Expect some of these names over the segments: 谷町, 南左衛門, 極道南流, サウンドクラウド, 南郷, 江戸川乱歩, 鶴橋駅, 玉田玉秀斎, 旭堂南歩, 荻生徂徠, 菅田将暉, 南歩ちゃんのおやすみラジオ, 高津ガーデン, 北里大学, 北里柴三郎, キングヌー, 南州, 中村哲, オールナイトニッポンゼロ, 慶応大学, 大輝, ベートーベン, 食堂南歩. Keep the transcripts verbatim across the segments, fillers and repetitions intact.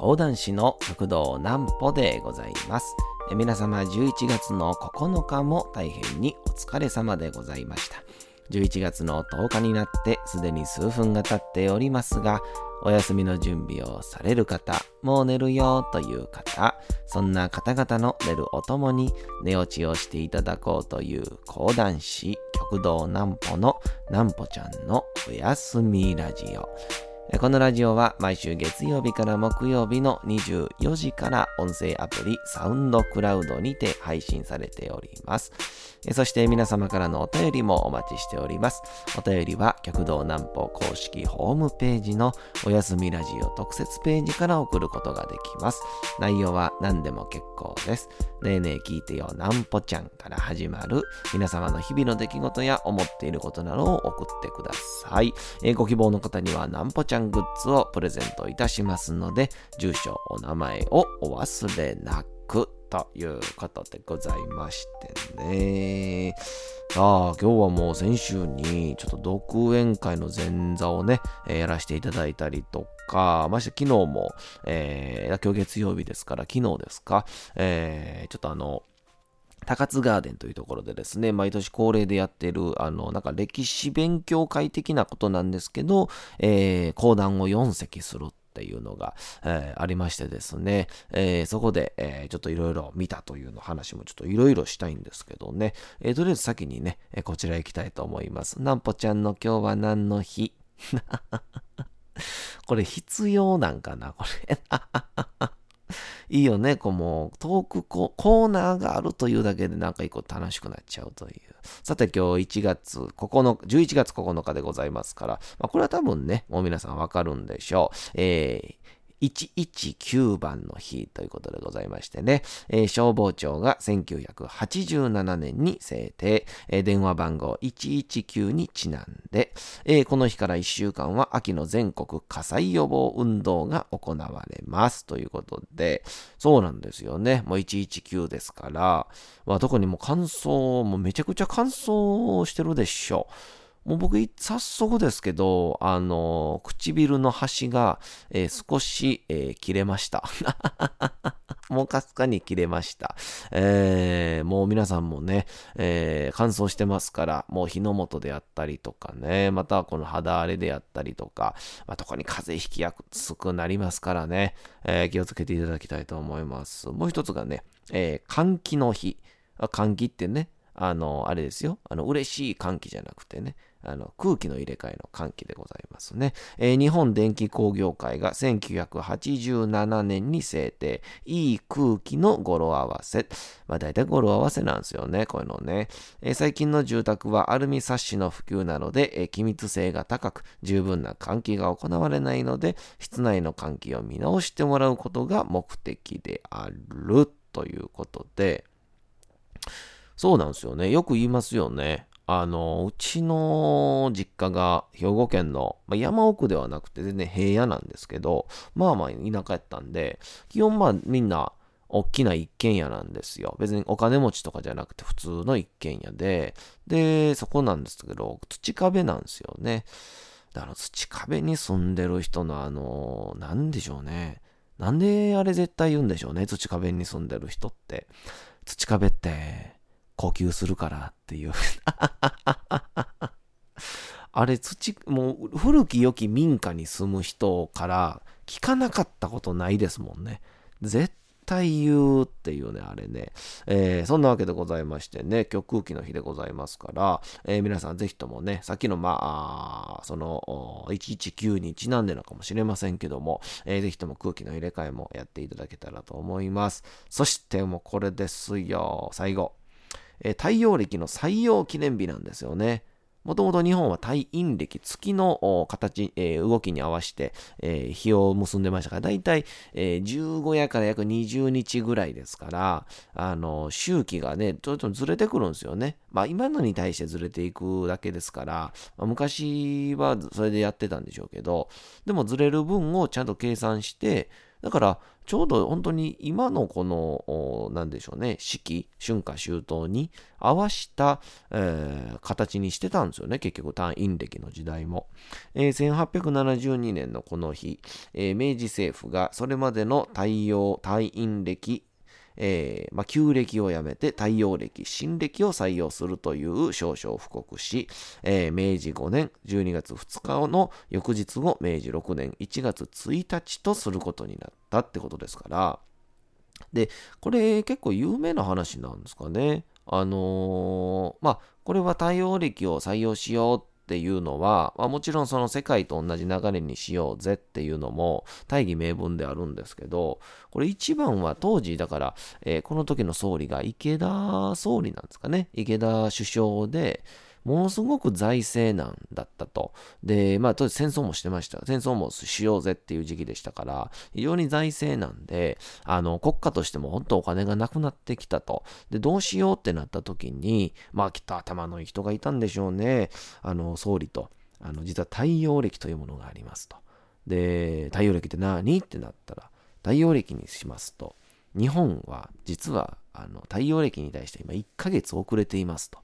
講談師の食堂南歩でございます。え皆様じゅういちがつのここのかも大変にお疲れ様でございました。じゅういちがつのとおかになってすでに数分が経っておりますが、お休みの準備をされる方、もう寝るよという方、そんな方々の寝るおともに寝落ちをしていただこうという講談師食堂南歩の南歩ちゃんのおやすみラジオ。このラジオは毎週月曜日から木曜日のにじゅうよじから音声アプリサウンドクラウドにて配信されております。そして皆様からのお便りもお待ちしております。お便りは食堂南歩公式ホームページのおやすみラジオ特設ページから送ることができます。内容は何でも結構です。ねえねえ聞いてよ南歩ちゃんから始まる皆様の日々の出来事や思っていることなどを送ってください。ご希望の方には南歩ちゃんグッズをプレゼントいたしますので、住所お名前をお忘れなくということでございましてね。ああ、今日はもう先週にちょっと独演会の前座をね、えー、やらせていただいたりとか、まして昨日も、えー、今日月曜日ですから昨日ですか、えー、ちょっとあの高津ガーデンというところでですね、毎年恒例でやっている、あの、なんか歴史勉強会的なことなんですけど、えー、講談をよん席するっていうのが、えー、ありましてですね、えー、そこで、えー、ちょっといろいろ見たというの話もちょっといろいろしたいんですけどね、えー、とりあえず先にね、えー、こちら行きたいと思います。南歩ちゃんの今日は何の日これ必要なんかなこれいいよね、こうもうトークコーナーがあるというだけでなんか一個楽しくなっちゃうという。さて今日いちがつここのか、じゅういちがつここのかでございますから、まあ、これは多分ね、もう皆さんわかるんでしょう。えーいちいちきゅうばんの日ということでございましてね、えー、消防庁がせんきゅうひゃくはちじゅうななねんに制定、えー、電話番号いちいちきゅうにちなんで、えー、この日からいっしゅうかんは秋の全国火災予防運動が行われますということで、そうなんですよね、もういちいちきゅうですから、まあ、特にもう乾燥、もうめちゃくちゃ乾燥してるでしょう。もう僕、早速ですけど、あの、唇の端が、えー、少し、えー、切れました。もうかすかに切れました。えー、もう皆さんもね、えー、乾燥してますから、もう火の元であったりとかね、またはこの肌荒れであったりとか、まあ、特に風邪ひきやすくなりますからね、えー、気をつけていただきたいと思います。もう一つがね、えー、換気の日。換気ってね、あの、あれですよ。あの、嬉しい換気じゃなくてね。あの空気の入れ替えの換気でございますね、えー、日本電気工業会がせんきゅうひゃくはちじゅうななねんに制定、いい空気の語呂合わせ、まあ大体語呂合わせなんですよね、こういうのね、えー、最近の住宅はアルミサッシの普及などで、えー、気密性が高く十分な換気が行われないので、室内の換気を見直してもらうことが目的であるということで、そうなんですよね、よく言いますよね。あのうちの実家が兵庫県の、まあ、山奥ではなくて全然平野なんですけど、まあまあ田舎やったんで、基本まあみんな大きな一軒家なんですよ。別にお金持ちとかじゃなくて普通の一軒家で、でそこなんですけど土壁なんですよね。だから土壁に住んでる人のあのなんでしょうね、なんであれ絶対言うんでしょうね、土壁に住んでる人って土壁って呼吸するからっていうあれ土もう古き良き民家に住む人から聞かなかったことないですもんね、絶対言うっていうね、あれね、えー、そんなわけでございましてね、今日空気の日でございますから、えー、皆さんぜひともね、さっきのまあそのいちいちきゅうにちなんでのかもしれませんけども、えー、ぜひとも空気の入れ替えもやっていただけたらと思います。そしてもうこれですよ、最後えー、太陽暦の採用記念日なんですよね。もともと日本は太陰暦、月の形、えー、動きに合わせて、えー、日を結んでましたから、だいたい、えー、じゅうご夜から約にじゅうにちぐらいですから、あのー、周期がね、ちょっとずれてくるんですよね。まあ今のに対してずれていくだけですから、まあ、昔はそれでやってたんでしょうけど、でもずれる分をちゃんと計算して、だからちょうど本当に今のこの何でしょうね、四季春夏秋冬に合わした、えー、形にしてたんですよね。結局単陰暦の時代も、えー、せんはっぴゃくななじゅうにねんのこの日、えー、明治政府がそれまでの太陽単陰暦、えーまあ、旧暦をやめて太陽暦新暦を採用するという詔書を布告し、えー、めいじごねんじゅうにがつふつかの翌日をめいじろくねんいちがつついたちとすることになったってことですから、でこれ結構有名な話なんですかね。あのー、まあこれは太陽暦を採用しようっていうのは、まあ、もちろんその世界と同じ流れにしようぜっていうのも大義名分であるんですけど、これ一番は当時だから、えー、この時の総理が池田総理なんですかね、池田首相でものすごく財政難だったと。で、まあ当時戦争もしてました。戦争もしようぜっていう時期でしたから、非常に財政難で、あの国家としても本当お金がなくなってきたと。でどうしようってなった時に、まあきっと頭のいい人がいたんでしょうね、あの総理と。あの実は太陽暦というものがありますと。で太陽暦って何ってなったら、太陽暦にしますと日本は実はあの太陽暦に対して今いっかげつ遅れていますと。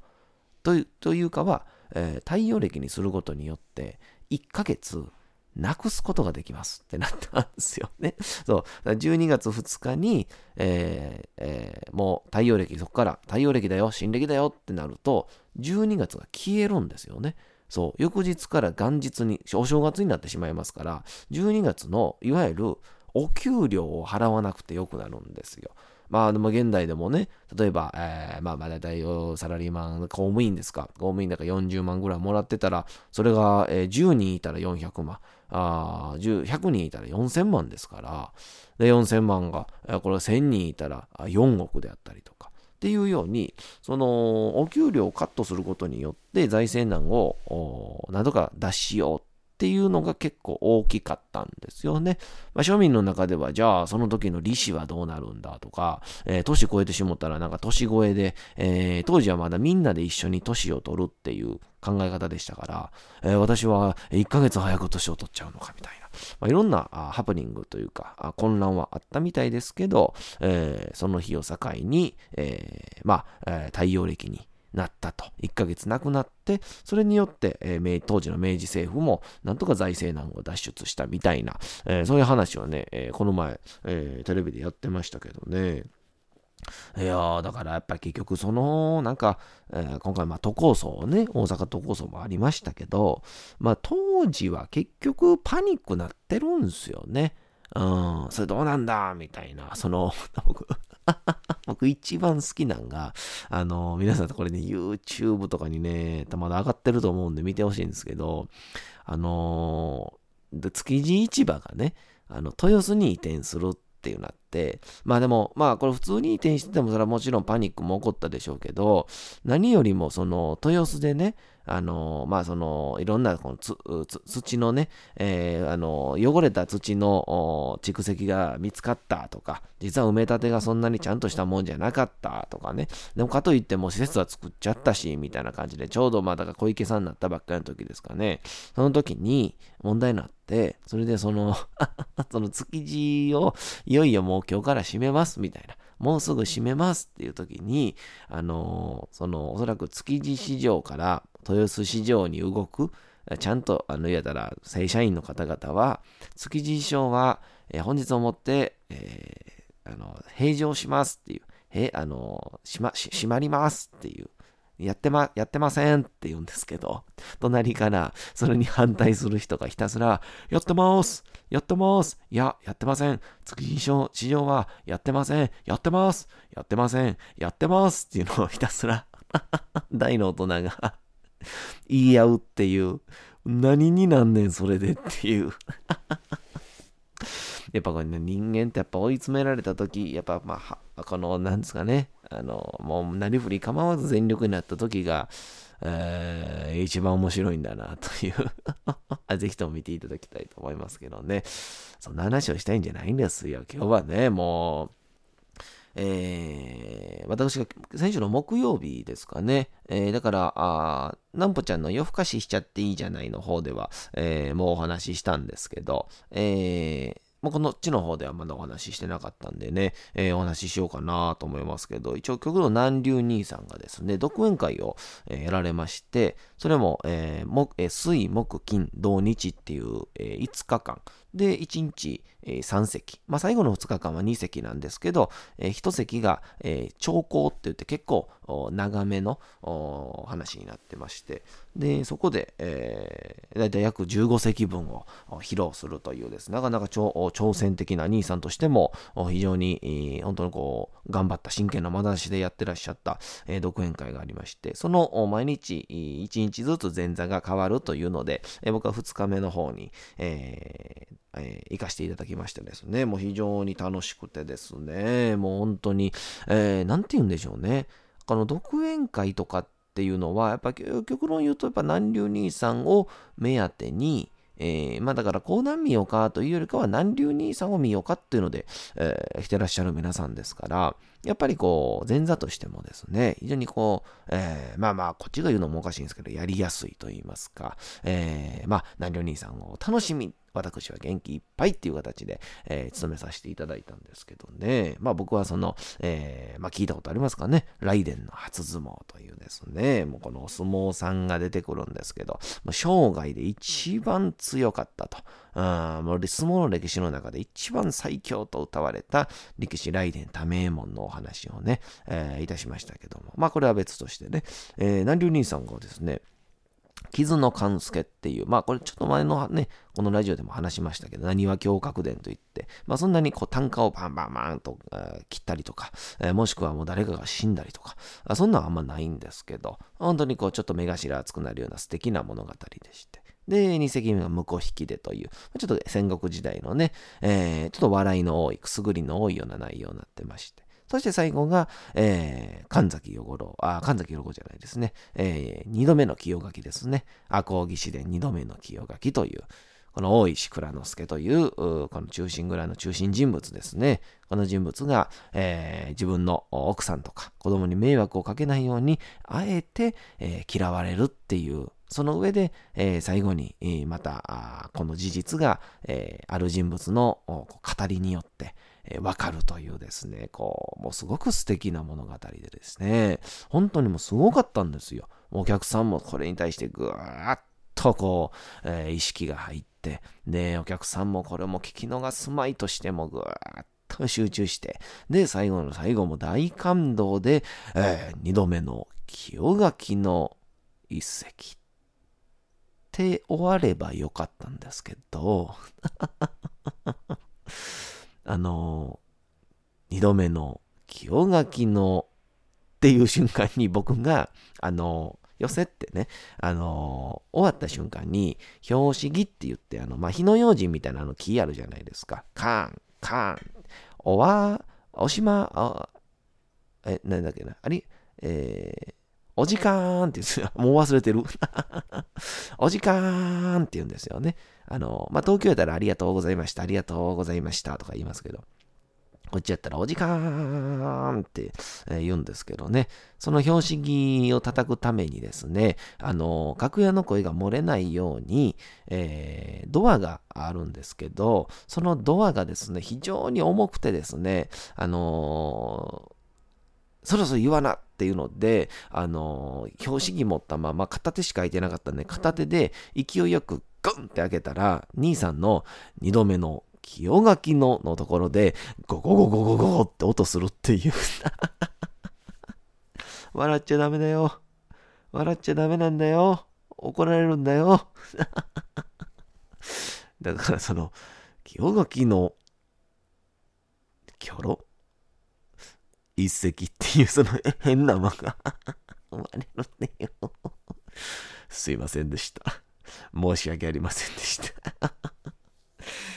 というかは、えー、太陽暦にすることによっていっかげつなくすことができますってなったんですよね。そうじゅうにがつふつかに、えーえー、もう太陽暦、そこから太陽暦だよ新暦だよってなるとじゅうにがつが消えるんですよね。そう翌日から元日にお正月になってしまいますから、じゅうにがつのいわゆるお給料を払わなくてよくなるんですよ。まあでも現代でもね、例えば、えー、まあまあだいたいサラリーマン、公務員ですか、公務員だからよんじゅうまんぐらいもらってたら、それが、えー、じゅうにんいたらよんひゃくまん、あー、ひゃくにんいたらよんせんまんですから、でよんせんまんが、えー、これせんにんいたらよんおくであったりとかっていうように、そのお給料をカットすることによって財政難をなんとか脱しようっていうのが結構大きかったんですよね。まあ、庶民の中では、じゃあその時の利子はどうなるんだとか、えー、年越えてしもったらなんか年越えで、えー、当時はまだみんなで一緒に年を取るっていう考え方でしたから、えー、私はいっかげつ早く年を取っちゃうのかみたいな、まあ、いろんなハプニングというか混乱はあったみたいですけど、えー、その日を境に、えー、まあ、えー、太陽暦になったと。いっかげつなくなって、それによって、えー、当時の明治政府もなんとか財政難を脱出したみたいな、えー、そういう話をね、えー、この前、えー、テレビでやってましたけどね。いやーだからやっぱり結局そのなんか、えー、今回まあ都構想ね、大阪都構想もありましたけど、まあ当時は結局パニックなってるんですよね。うん、それどうなんだみたいな、その僕僕一番好きなんが、あの、皆さんこれね、YouTube とかにね、まだ上がってると思うんで見てほしいんですけど、あの、築地市場がね、あの、豊洲に移転するっていうなって、まあでも、まあこれ普通に移転してても、それはもちろんパニックも起こったでしょうけど、何よりもその、豊洲でね、あのまあそのいろんなこのつつ土のね、えー、あの汚れた土の蓄積が見つかったとか、実は埋め立てがそんなにちゃんとしたもんじゃなかったとかね、でもかといっても施設は作っちゃったしみたいな感じで、ちょうどまあだから小池さんになったばっかりの時ですかね、その時に問題になって、それでそのその築地をいよいよもう今日から閉めますみたいな、もうすぐ閉めますっていう時に、あのそのおそらく築地市場から豊洲市場に動く、ちゃんとあのやったら正社員の方々は、築地市場は、えー、本日をもって、えー、あの閉場しますっていう、えー、あのしまし閉まりますっていう、やってまやってませんって言うんですけど、隣からそれに反対する人がひたすらやってますやってますいややってません、築地市場はやってません、やってますやってませんやってますっていうのをひたすら大の大人が言い合うっていう、何になんねんそれでっていうやっぱこれね、人間ってやっぱ追い詰められた時、やっぱまあこのなんですかね、あのもうなりふり構わず全力になった時が、えー、一番面白いんだなというぜひとも見ていただきたいと思いますけどね。そんな話をしたいんじゃないんですよ今日はね。もうえー、私が先週の木曜日ですかね、えー、だからあなんぽちゃんの夜更かししちゃっていいじゃないの方では、えー、もうお話ししたんですけど、えーまあ、このっちの方ではまだお話ししてなかったんでね、えー、お話ししようかなと思いますけど、一応極道南流兄さんがですね、独演会を、えー、やられまして、それも、えー木えー、水木金土日っていう、えー、いつかかんでいちにち、えー、さんせき、まあ、最後のふつかかんはにせきなんですけど、えー、いっせきが、えー、長考って言って結構長めの話になってまして、でそこで、えー、だいたい約じゅうごせきぶんを披露するというですね、なかなか挑戦的な兄さんとしても非常に、えー、本当にこう頑張った真剣なまなざしでやってらっしゃった、えー、独演会がありまして、その毎日いちにちずつ前座が変わるというので、えー、僕はふつかめの方に、えーえー、行かせていただきましてですね、もう非常に楽しくてですね、もう本当に、えー、なんて言うんでしょうね、この独演会とかっていうのはやっぱ極論言うとやっぱ南流兄さんを目当てに、えー、まあだから講談見ようかというよりかは南流兄さんを見ようかっていうので、えー、来てらっしゃる皆さんですから、やっぱりこう前座としてもですね、非常にこう、えー、まあまあこっちが言うのもおかしいんですけど、やりやすいと言いますか、えー、まあ南流兄さんを楽しみ、私は元気いっぱいっていう形で、えー、務めさせていただいたんですけどね、まあ僕はその、えー、まあ聞いたことありますかね、雷電の初相撲というですね、もうこのお相撲さんが出てくるんですけど、もう生涯で一番強かったと、あもう相撲の歴史の中で一番最強と謳われた力士雷電多名門のお話をね、えー、いたしましたけども、まあこれは別としてね、えー、南流兄さんがですね、傷の勘助っていう、まあこれちょっと前のね、このラジオでも話しましたけど、何は強覚伝といって、まあそんなにこう単価をバンバンバンと切ったりとか、えー、もしくはもう誰かが死んだりとか、あそんなのあんまないんですけど、本当にこうちょっと目頭熱くなるような素敵な物語でして。で、二席目が婿引出という、ちょっと戦国時代のね、えー、ちょっと笑いの多い、くすぐりの多いような内容になってまして。そして最後が、えー、神崎与五郎、あ、神崎与五郎じゃないですね。えー、二度目の清垣ですね。赤穂義士伝二度目の清垣という、この大石蔵之介という、この忠臣蔵の中心人物ですね。この人物が、えー、自分の奥さんとか子供に迷惑をかけないように、あえて、えー、嫌われるっていう、その上で、えー、最後に、えー、また、この事実が、えー、ある人物の語りによって、わかるというですね、こう、もうすごく素敵な物語でですね、本当にもうすごかったんですよ。お客さんもこれに対してぐーっとこう、えー、意識が入って、で、お客さんもこれも聞き逃すまいとしてもぐーっと集中して、で、最後の最後も大感動で、えー、二度目の清垣の一席って終わればよかったんですけど、あの二度目の清垣のっていう瞬間に僕があの寄せってね、あの終わった瞬間に拍子木って言って、あのまあ火の用心みたいなあの木あるじゃないですか、カーンカーンおわおしまえなんだっけなあれえー、お時間って言う、もう忘れてるお時間って言うんですよね。あの、まあ、東京やったらありがとうございました、ありがとうございましたとか言いますけど、こっちやったらお時間って言うんですけどね、その拍子木を叩くためにですね、あの、楽屋の声が漏れないように、えー、ドアがあるんですけど、そのドアがですね、非常に重くてですね、あのー、そろそろ言わなっていうので、あのー、拍子木持ったまま、片手しか空いてなかったんで、片手で勢いよくグンって開けたら、兄さんの二度目の清垣ののところで、ゴゴゴゴゴゴゴって音するっていう。笑っちゃダメだよ。笑っちゃダメなんだよ。怒られるんだよ。だからその、清垣の、キョロ一席っていうその変な間が生まれるねよ。すいませんでした。申し訳ありませんでした、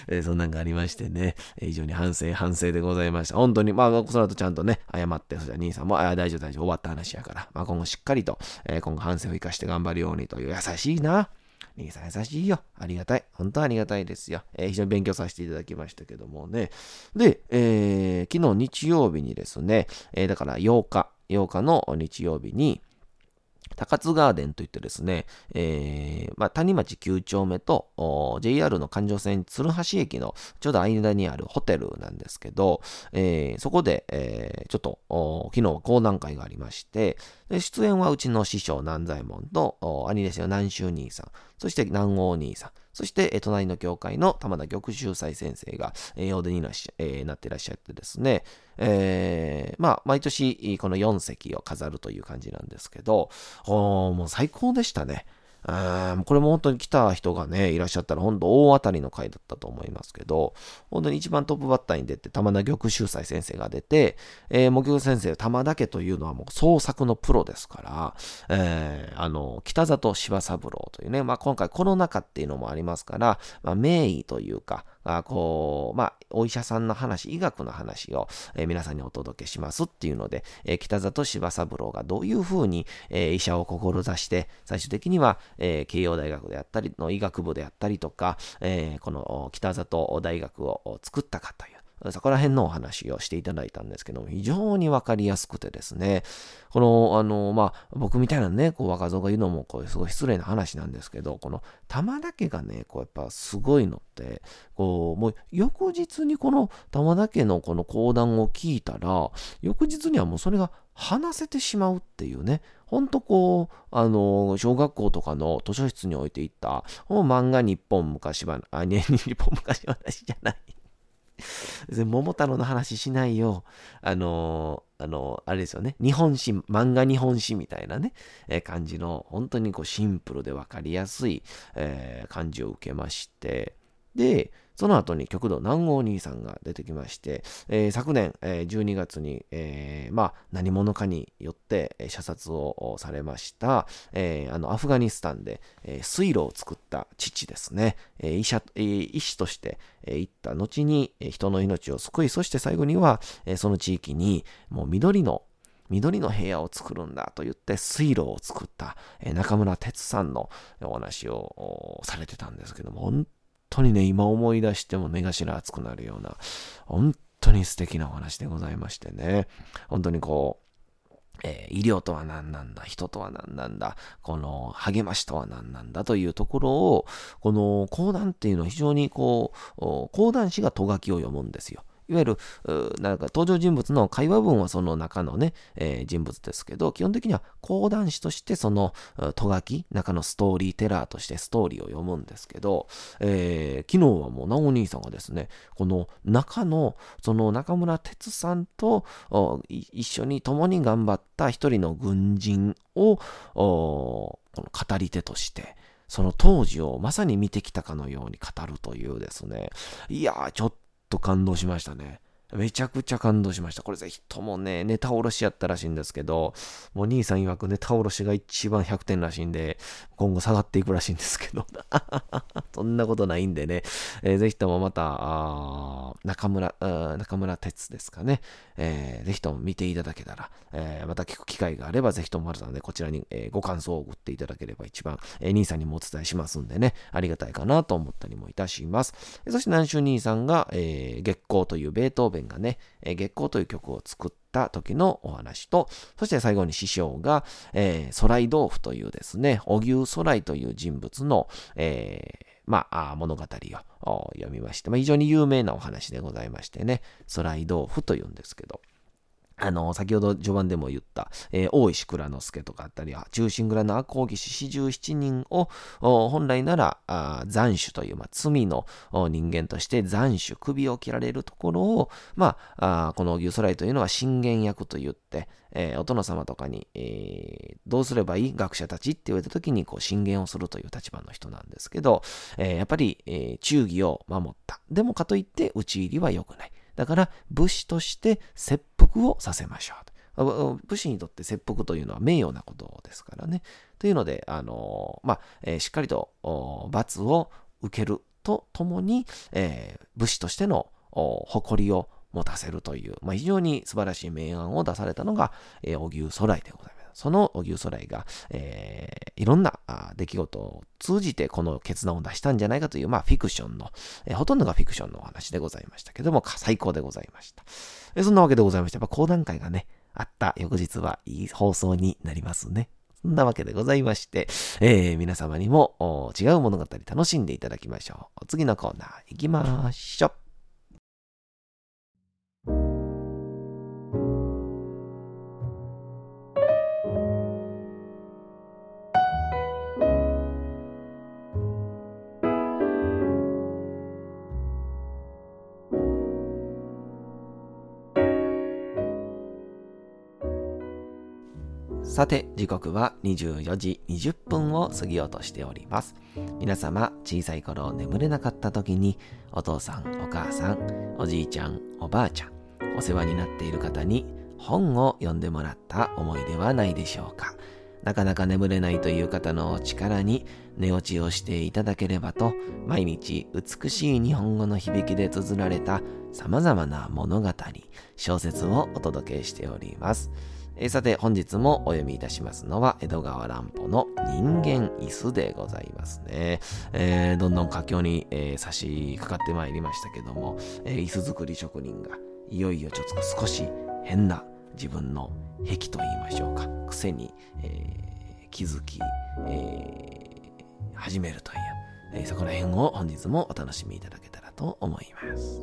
えー。そんなんがありましてね、えー、非常に反省反省でございました。本当にまあその後ちゃんとね謝って、そしたら兄さんもあ大丈夫大丈夫終わった話やから、まあ今後しっかりと、えー、今後反省を生かして頑張るようにという、優しいな。兄さん優しいよ。ありがたい。本当ありがたいですよ。えー、非常に勉強させていただきましたけどもね。で、えー、昨日日曜日にですね、えー、だから8日、8日の日曜日に、高津ガーデンといってですね、えーまあ、谷町きゅう丁目と ジェイアール の環状線鶴橋駅のちょうど間にあるホテルなんですけど、えー、そこで、えー、ちょっと昨日は講談会がありまして、で出演はうちの師匠南左衛門と兄弟子の南州兄さん、そして南郷兄さん、そして隣の教会の玉田玉秀斎先生がお出になっていらっしゃってですね、えー、まあ毎年このよん席を飾るという感じなんですけど、おもう最高でしたね。あこれも本当に来た人がねいらっしゃったら本当大当たりの回だったと思いますけど、本当に一番トップバッターに出て玉田玉秀斎先生が出て、えー、もう玉先生玉田家というのはもう創作のプロですから、えー、あの北里柴三郎というね、まあ、今回コロナ禍っていうのもありますから、まあ、名医というかあこうまあ、お医者さんの話、医学の話を、えー、皆さんにお届けしますっていうので、えー、北里柴三郎がどういうふうに、えー、医者を志して最終的には、えー、慶応大学であったりの医学部であったりとか、えー、この北里大学を作ったかという、そこら辺のお話をしていただいたんですけども、非常にわかりやすくてですね、この、あの、まあ、僕みたいなね、こう、若造が言うのも、こう、すごい失礼な話なんですけど、この、玉田家がね、こう、やっぱすごいのって、こう、もう、翌日にこの玉田家のこの講談を聞いたら、翌日にはもうそれが話せてしまうっていうね、ほんとこう、あの、小学校とかの図書室に置いていった、漫画日本昔話、あ、ね、日本昔話じゃない。桃太郎の話しないよ。あのー、あのー、あれですよね。日本史、漫画日本史みたいなね、えー、感じの、本当にこうシンプルで分かりやすい、えー、感じを受けまして、で、その後に極道南郷兄さんが出てきまして、えー、昨年、えー、じゅうにがつに、えー、まあ何者かによって、えー、射殺をされました、えー、あのアフガニスタンで、えー、水路を作った父ですね、えー 医者えー、医師として、えー、行った後に、えー、人の命を救い、そして最後には、えー、その地域にもう緑の緑の部屋を作るんだと言って水路を作った、えー、中村哲さんのお話をされてたんですけども、本当本当にね、今思い出しても目頭熱くなるような、本当に素敵なお話でございましてね。本当にこう、えー、医療とは何なんだ、人とは何なんだ、この励ましとは何なんだというところを、この講談っていうのは非常にこう、講談師がとがきを読むんですよ。いわゆるなんか登場人物の会話文はその中のね、えー、人物ですけど、基本的には講談師としてそのと書き中のストーリーテラーとしてストーリーを読むんですけど、えー、昨日はもうなお兄さんがですね、この中のその中村哲さんと一緒に共に頑張った一人の軍人をこの語り手としてその当時をまさに見てきたかのように語るというですね、いやーちょっとと感動しましたね。めちゃくちゃ感動しました。これぜひともね、ネタおろしやったらしいんですけど、もう兄さん曰くネタおろしが一番ひゃくてんらしいんで、今後下がっていくらしいんですけど、そんなことないんでね、えー、ぜひともまた、あ中村、あ中村哲ですかね、えー、ぜひとも見ていただけたら、えー、また聞く機会があれば、ぜひともまたね、こちらに、えー、ご感想を送っていただければ一番、えー、兄さんにもお伝えしますんでね、ありがたいかなと思ったりもいたします。そして南州兄さんが、えー、月光というベートーベンがね、月光という曲を作った時のお話と、そして最後に師匠が、えー、徂徠豆腐というですね、荻生徂徠という人物の、えー、まあ物語を読みまして、まあ、非常に有名なお話でございましてね、徂徠豆腐というんですけど、あの先ほど序盤でも言った、えー、大石内蔵助とかあったりは忠臣蔵の赤穂義士四十七人を本来ならあ斬首という、まあ、罪の人間として斬首首を切られるところを、まあ、あこの荻生徂徠というのは進言役と言って、えー、お殿様とかに、えー、どうすればいい学者たちって言われた時にこう進言をするという立場の人なんですけど、えー、やっぱり、えー、忠義を守った、でもかといって討ち入りは良くない、だから武士として切腹をさせましょう。武士にとって切腹というのは名誉なことですからね。というので、あのまあえー、しっかりと罰を受けるとともに、えー、武士としての誇りを持たせるという、まあ、非常に素晴らしい名案を出されたのが、えー、荻生徂徠でございます。その荻生徂徠が、えー、いろんな出来事を通じてこの決断を出したんじゃないかという、まあフィクションの、えー、ほとんどがフィクションのお話でございましたけども、最高でございました。えー、そんなわけでございまして、やっぱ講談会がね、あった翌日はいい放送になりますね。そんなわけでございまして、えー、皆様にも違う物語楽しんでいただきましょう。次のコーナー行きましょう。さて、時刻はにじゅうよじにじゅっぷんを過ぎようとしております。皆様、小さい頃眠れなかった時に、お父さん、お母さん、おじいちゃん、おばあちゃん、お世話になっている方に本を読んでもらった思い出はないでしょうか。なかなか眠れないという方のお力に寝落ちをしていただければと、毎日美しい日本語の響きで綴られた様々な物語、小説をお届けしております。えさて、本日もお読みいたしますのは江戸川乱歩の人間椅子でございますね。えー、どんどん佳境に、えー、差し掛かってまいりましたけども、えー、椅子作り職人がいよいよちょっと少し変な自分の癖と言いましょうか、癖に、えー、気づき、えー、始めるという、えー、そこら辺を本日もお楽しみいただけたらと思います。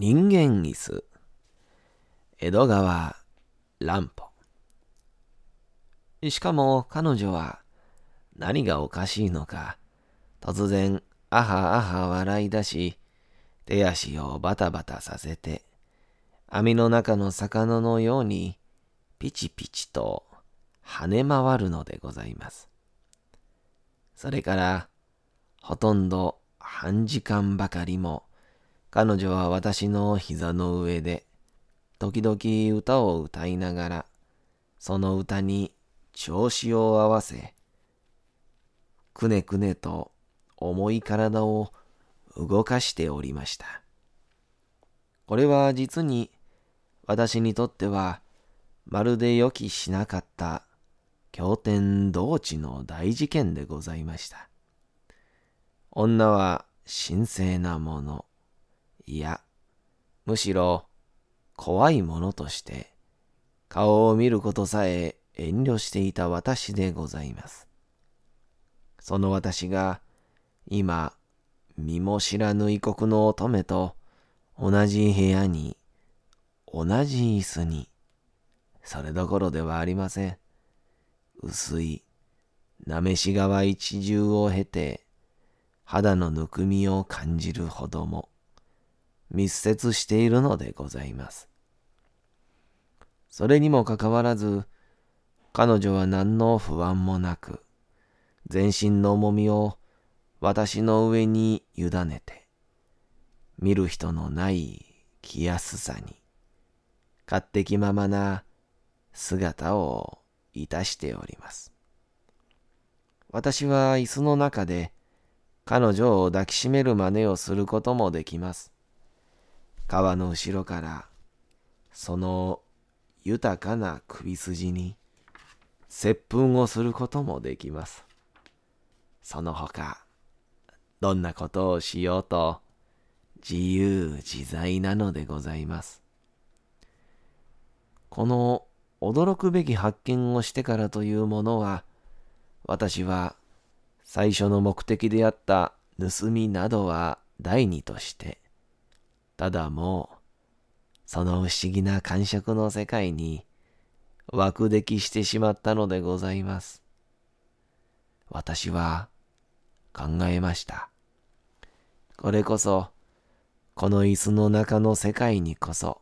人間椅子、江戸川乱歩。しかも彼女は何がおかしいのか、突然あはあは笑い出し、手足をバタバタさせて、網の中の魚のようにピチピチと跳ね回るのでございます。それからほとんど半時間ばかりも彼女は私の膝の上で、時々歌を歌いながら、その歌に調子を合わせ、くねくねと重い体を動かしておりました。これは実に私にとっては、まるで予期しなかった驚天動地の大事件でございました。女は神聖なもの、いや、むしろ怖いものとして顔を見ることさえ遠慮していた私でございます。その私が今、身も知らぬ異国の乙女と同じ部屋に、同じ椅子に、それどころではありません。薄い、なめし川一重を経て、肌のぬくみを感じるほども密接しているのでございます。それにもかかわらず、彼女は何の不安もなく、全身の重みを私の上に委ねて、見る人のない気安さに、勝手気ままな姿をいたしております。私は椅子の中で、彼女を抱きしめる真似をすることもできます。川の後ろから、その豊かな首筋に接吻をすることもできます。その他、どんなことをしようと自由自在なのでございます。この驚くべき発見をしてからというものは、私は最初の目的であった盗みなどは第二として、ただもう、その不思議な感触の世界に、枠溺きしてしまったのでございます。私は、考えました。これこそ、この椅子の中の世界にこそ、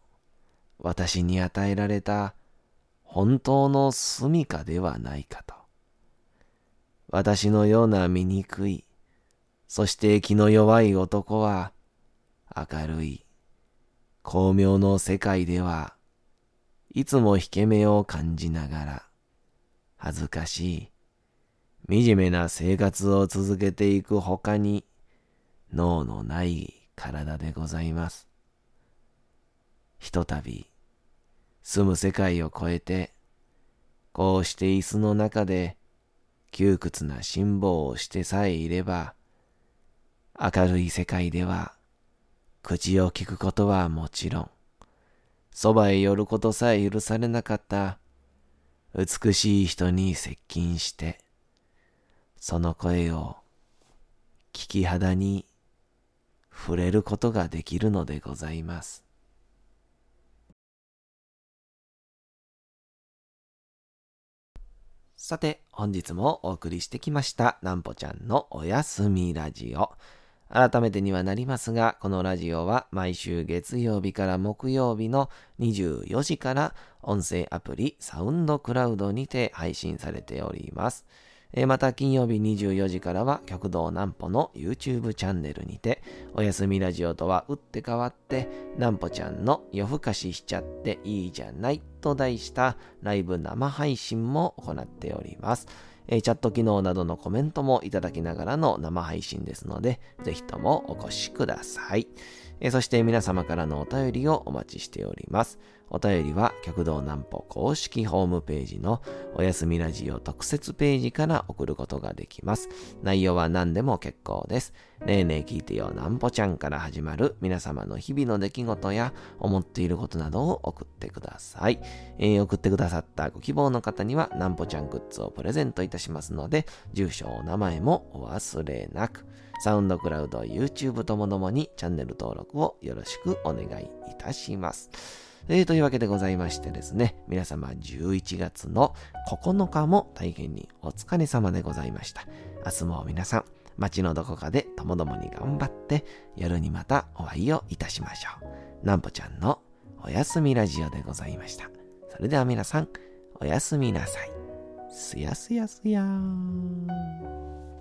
私に与えられた、本当の住処ではないかと。私のような醜い、そして気の弱い男は、明るい、巧妙の世界ではいつも引け目を感じながら恥ずかしい惨めな生活を続けていくほかに、脳のない体でございます。ひとたび、住む世界を越えて、こうして椅子の中で、窮屈な辛抱をしてさえいれば、明るい世界では、口を聞くことはもちろん、そばへ寄ることさえ許されなかった、美しい人に接近して、その声を聞き肌に触れることができるのでございます。さて、本日もお送りしてきました、なんぽちゃんのおやすみラジオ。改めてにはなりますが、このラジオは毎週月曜日から木曜日のにじゅうよじから音声アプリサウンドクラウドにて配信されております。また金曜日にじゅうよじからは旭堂南歩の YouTube チャンネルにておやすみラジオとは打って変わって南歩ちゃんの夜更かししちゃっていいじゃないと題したライブ生配信も行っております。チャット機能などのコメントもいただきながらの生配信ですので、ぜひともお越しください。そして皆様からのお便りをお待ちしております。お便りは旭堂南歩公式ホームページのおやすみラジオ特設ページから送ることができます。内容は何でも結構です。ねえねえ聞いてよ南歩ちゃんから始まる皆様の日々の出来事や思っていることなどを送ってください。えー、送ってくださったご希望の方には南歩ちゃんグッズをプレゼントいたしますので、住所お名前もお忘れなく。サウンドクラウド、YouTube ともどもにチャンネル登録をよろしくお願いいたします。えー、というわけでございましてですね、皆様じゅういちがつのここのかも大変にお疲れ様でございました。明日も皆さん、街のどこかでともどもに頑張って、夜にまたお会いをいたしましょう。なんぽちゃんのおやすみラジオでございました。それでは皆さん、おやすみなさい。すやすやすやーん。